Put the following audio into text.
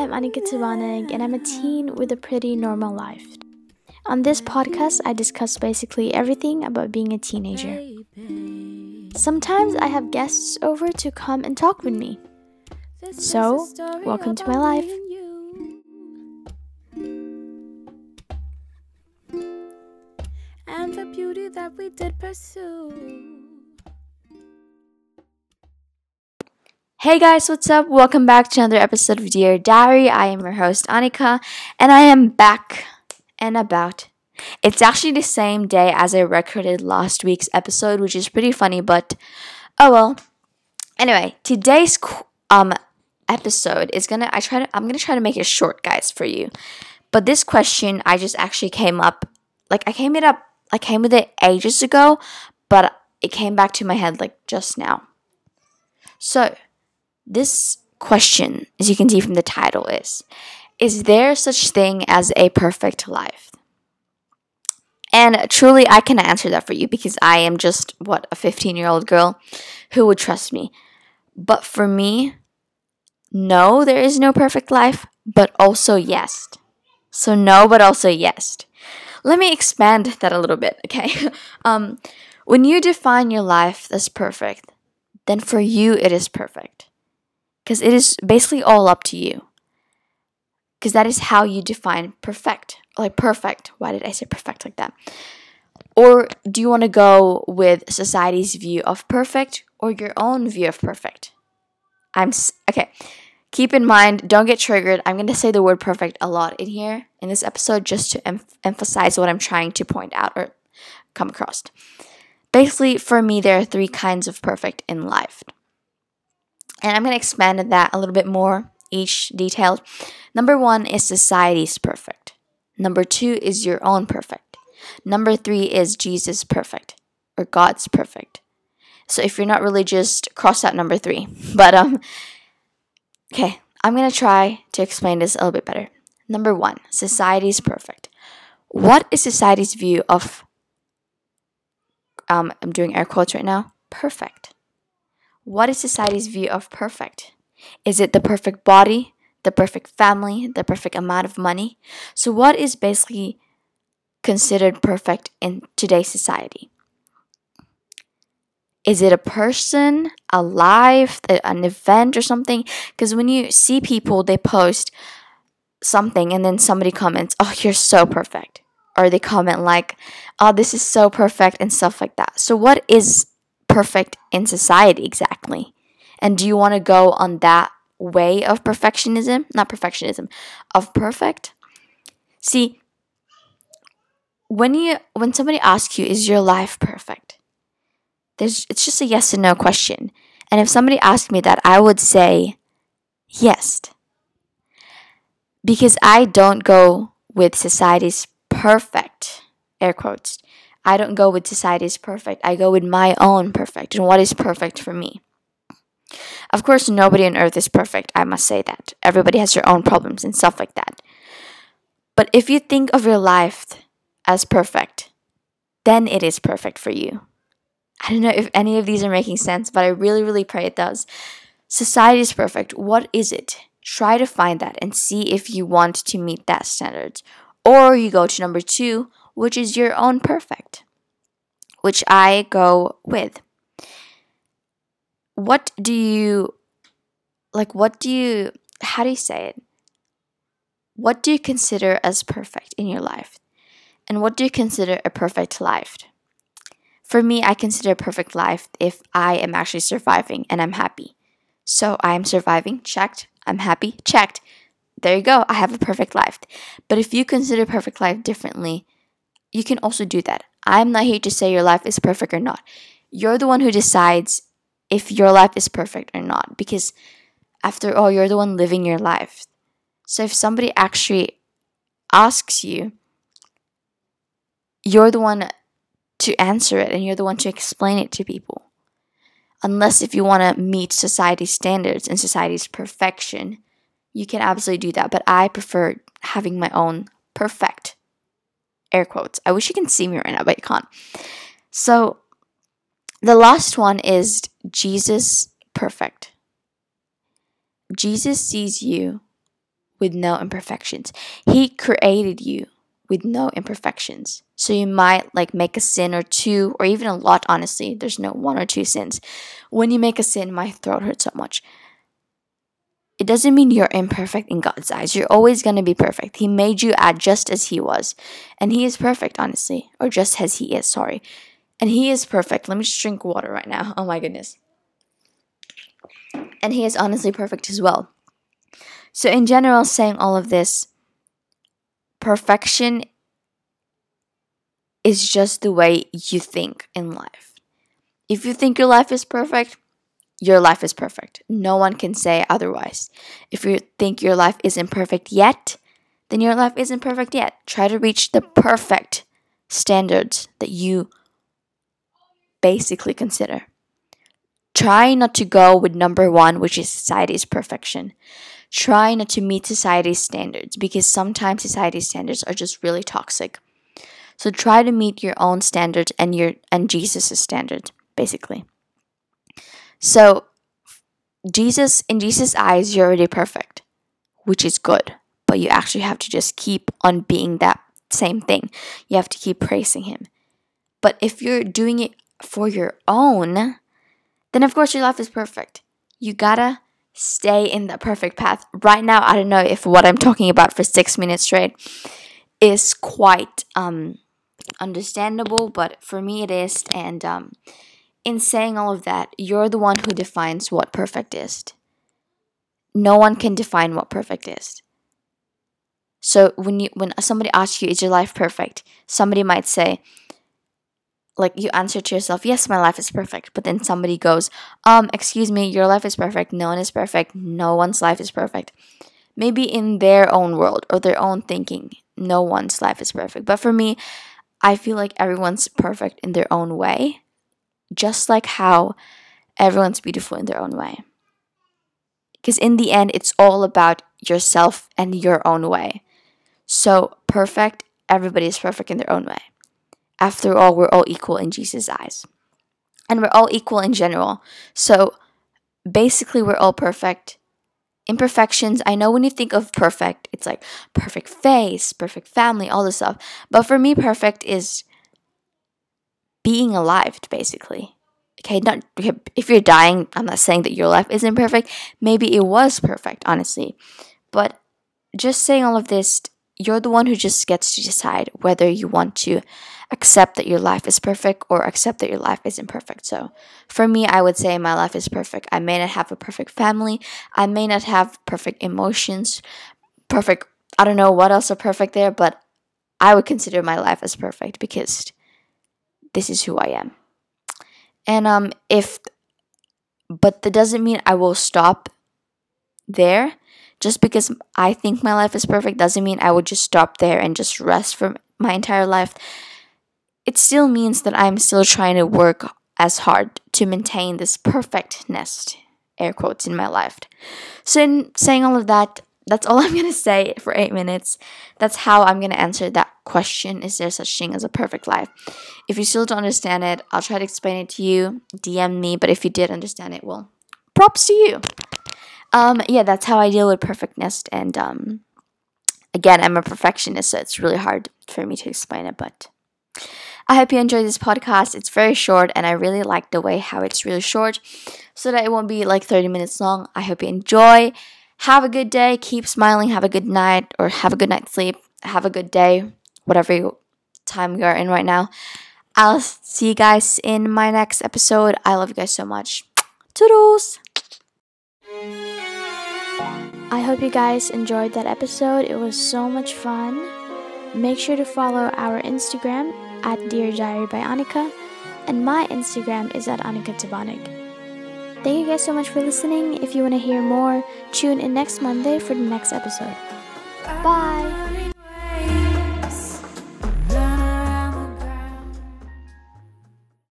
I'm Anika Tabaneg, and I'm a teen with a pretty normal life. On this podcast, I discuss basically everything about being a teenager. Sometimes I have guests over to come and talk with me. So, welcome to my life. And the beauty that we did pursue. Hey guys, what's up? Welcome back to another episode of Dear Diary. I am your host, Anika, and I am back and about. It's actually the same day as I recorded last week's episode, which is pretty funny, but oh well. Anyway, today's episode is I'm gonna try to make it short, guys, for you. But this question I just actually came with it ages ago, but it came back to my head like just now. So this question, as you can see from the title, is there such thing as a perfect life? And truly, I can answer that for you because I am just, a 15-year-old girl who would trust me. But for me, no, there is no perfect life, but also yes. So no, but also yes. Let me expand that a little bit, okay? When you define your life as perfect, then for you it is perfect. Because it is basically all up to you. Because that is how you define perfect. Like perfect. Why did I say perfect like that? Or do you want to go with society's view of perfect or your own view of perfect? Okay. Keep in mind, don't get triggered. I'm going to say the word perfect a lot in here, in this episode, just to emphasize what I'm trying to point out or come across. Basically, for me, there are three kinds of perfect in life. And I'm going to expand on that a little bit more, each detailed. Number one is society's perfect. Number two is your own perfect. Number three is Jesus' perfect, or God's perfect. So if you're not religious, cross out number three. But, okay, I'm going to try to explain this a little bit better. Number one, society's perfect. What is society's view of, I'm doing air quotes right now, perfect? What is society's view of perfect? Is it the perfect body, the perfect family, the perfect amount of money? So what is basically considered perfect in today's society? Is it a person, a life, an event or something? Because when you see people, they post something and then somebody comments, oh, you're so perfect. Or they comment like, oh, this is so perfect and stuff like that. So what is perfect in society exactly, and do you want to go on that way of perfect? See, when somebody asks you, is your life perfect, it's just a yes and no question. And if somebody asked me that, I would say yes, because I don't go with society's perfect, air quotes. I don't go with society's perfect. I go with my own perfect and what is perfect for me. Of course, nobody on earth is perfect. I must say that. Everybody has their own problems and stuff like that. But if you think of your life as perfect, then it is perfect for you. I don't know if any of these are making sense, but I really, really pray it does. Society is perfect. What is it? Try to find that and see if you want to meet that standard. Or you go to number two, which is your own perfect, which I go with. What do you consider as perfect in your life? And what do you consider a perfect life? For me, I consider a perfect life if I am actually surviving and I'm happy. So I am surviving, checked. I'm happy, checked. There you go. I have a perfect life. But if you consider perfect life differently, you can also do that. I'm not here to say your life is perfect or not. You're the one who decides if your life is perfect or not. Because after all, you're the one living your life. So if somebody actually asks you, you're the one to answer it. And you're the one to explain it to people. Unless if you want to meet society's standards and society's perfection, you can absolutely do that. But I prefer having my own perfect, air quotes. I wish you can see me right now, but you can't. So the last one is Jesus perfect. Jesus sees you with no imperfections. He created you with no imperfections. So you might like make a sin or two, or even a lot, honestly. There's no one or two sins. When you make a sin, my throat hurts so much. It doesn't mean you're imperfect in God's eyes. You're always going to be perfect. He made you just as he was. And he is perfect, honestly. Or just as he is, sorry. And he is perfect. Let me just drink water right now. Oh my goodness. And he is honestly perfect as well. So in general, saying all of this, perfection is just the way you think in life. If you think your life is perfect, your life is perfect. No one can say otherwise. If you think your life isn't perfect yet, then your life isn't perfect yet. Try to reach the perfect standards that you basically consider. Try not to go with number one, which is society's perfection. Try not to meet society's standards, because sometimes society's standards are just really toxic. So try to meet your own standards and Jesus' standards, basically. So, in Jesus' eyes, you're already perfect, which is good. But you actually have to just keep on being that same thing. You have to keep praising him. But if you're doing it for your own, then of course your life is perfect. You gotta stay in the perfect path. Right now, I don't know if what I'm talking about for 6 minutes straight is quite understandable, but for me it is. And in saying all of that, you're the one who defines what perfect is. No one can define what perfect is. So when somebody asks you, is your life perfect? Somebody might say, like, you answer to yourself, yes, my life is perfect. But then somebody goes, excuse me, your life is perfect. No one is perfect. No one's life is perfect. Maybe in their own world or their own thinking, no one's life is perfect. But for me, I feel like everyone's perfect in their own way, just like how everyone's beautiful in their own way. Because in the end, it's all about yourself and your own way. So perfect, everybody's perfect in their own way. After all, we're all equal in Jesus' eyes. And we're all equal in general. So basically, we're all perfect. Imperfections, I know when you think of perfect, it's like perfect face, perfect family, all this stuff. But for me, perfect is being alive, basically. Okay, not if you're dying, I'm not saying that your life isn't perfect. Maybe it was perfect, honestly. But just saying all of this, you're the one who just gets to decide whether you want to accept that your life is perfect or accept that your life isn't perfect. So for me, I would say my life is perfect. I may not have a perfect family. I may not have perfect emotions, perfect, I don't know what else are perfect there, but I would consider my life as perfect because this is who I am. And but that doesn't mean I will stop there. Just because I think my life is perfect doesn't mean I would just stop there and just rest for my entire life. It still means that I'm still trying to work as hard to maintain this perfectness, air quotes, in my life. So in saying all of that, that's all I'm going to say for 8 minutes. That's how I'm going to answer that question, is there such thing as a perfect life? If you still don't understand it, I'll try to explain it to you. DM me, but if you did understand it, well, props to you. Yeah, that's how I deal with perfectness, and again, I'm a perfectionist, so it's really hard for me to explain it, but I hope you enjoyed this podcast. It's very short, and I really like the way how it's really short, so that it won't be like 30 minutes long. I hope you enjoy. Have a good day. Keep smiling. Have a good night, or have a good night's sleep. Have a good day, whatever time you are in right now. I'll see you guys in my next episode. I love you guys so much. Toodles! I hope you guys enjoyed that episode. It was so much fun. Make sure to follow our Instagram at Dear Diary by Anika, and my Instagram is at Anika Tabonic. Thank you guys so much for listening. If you want to hear more, tune in next Monday for the next episode. Bye!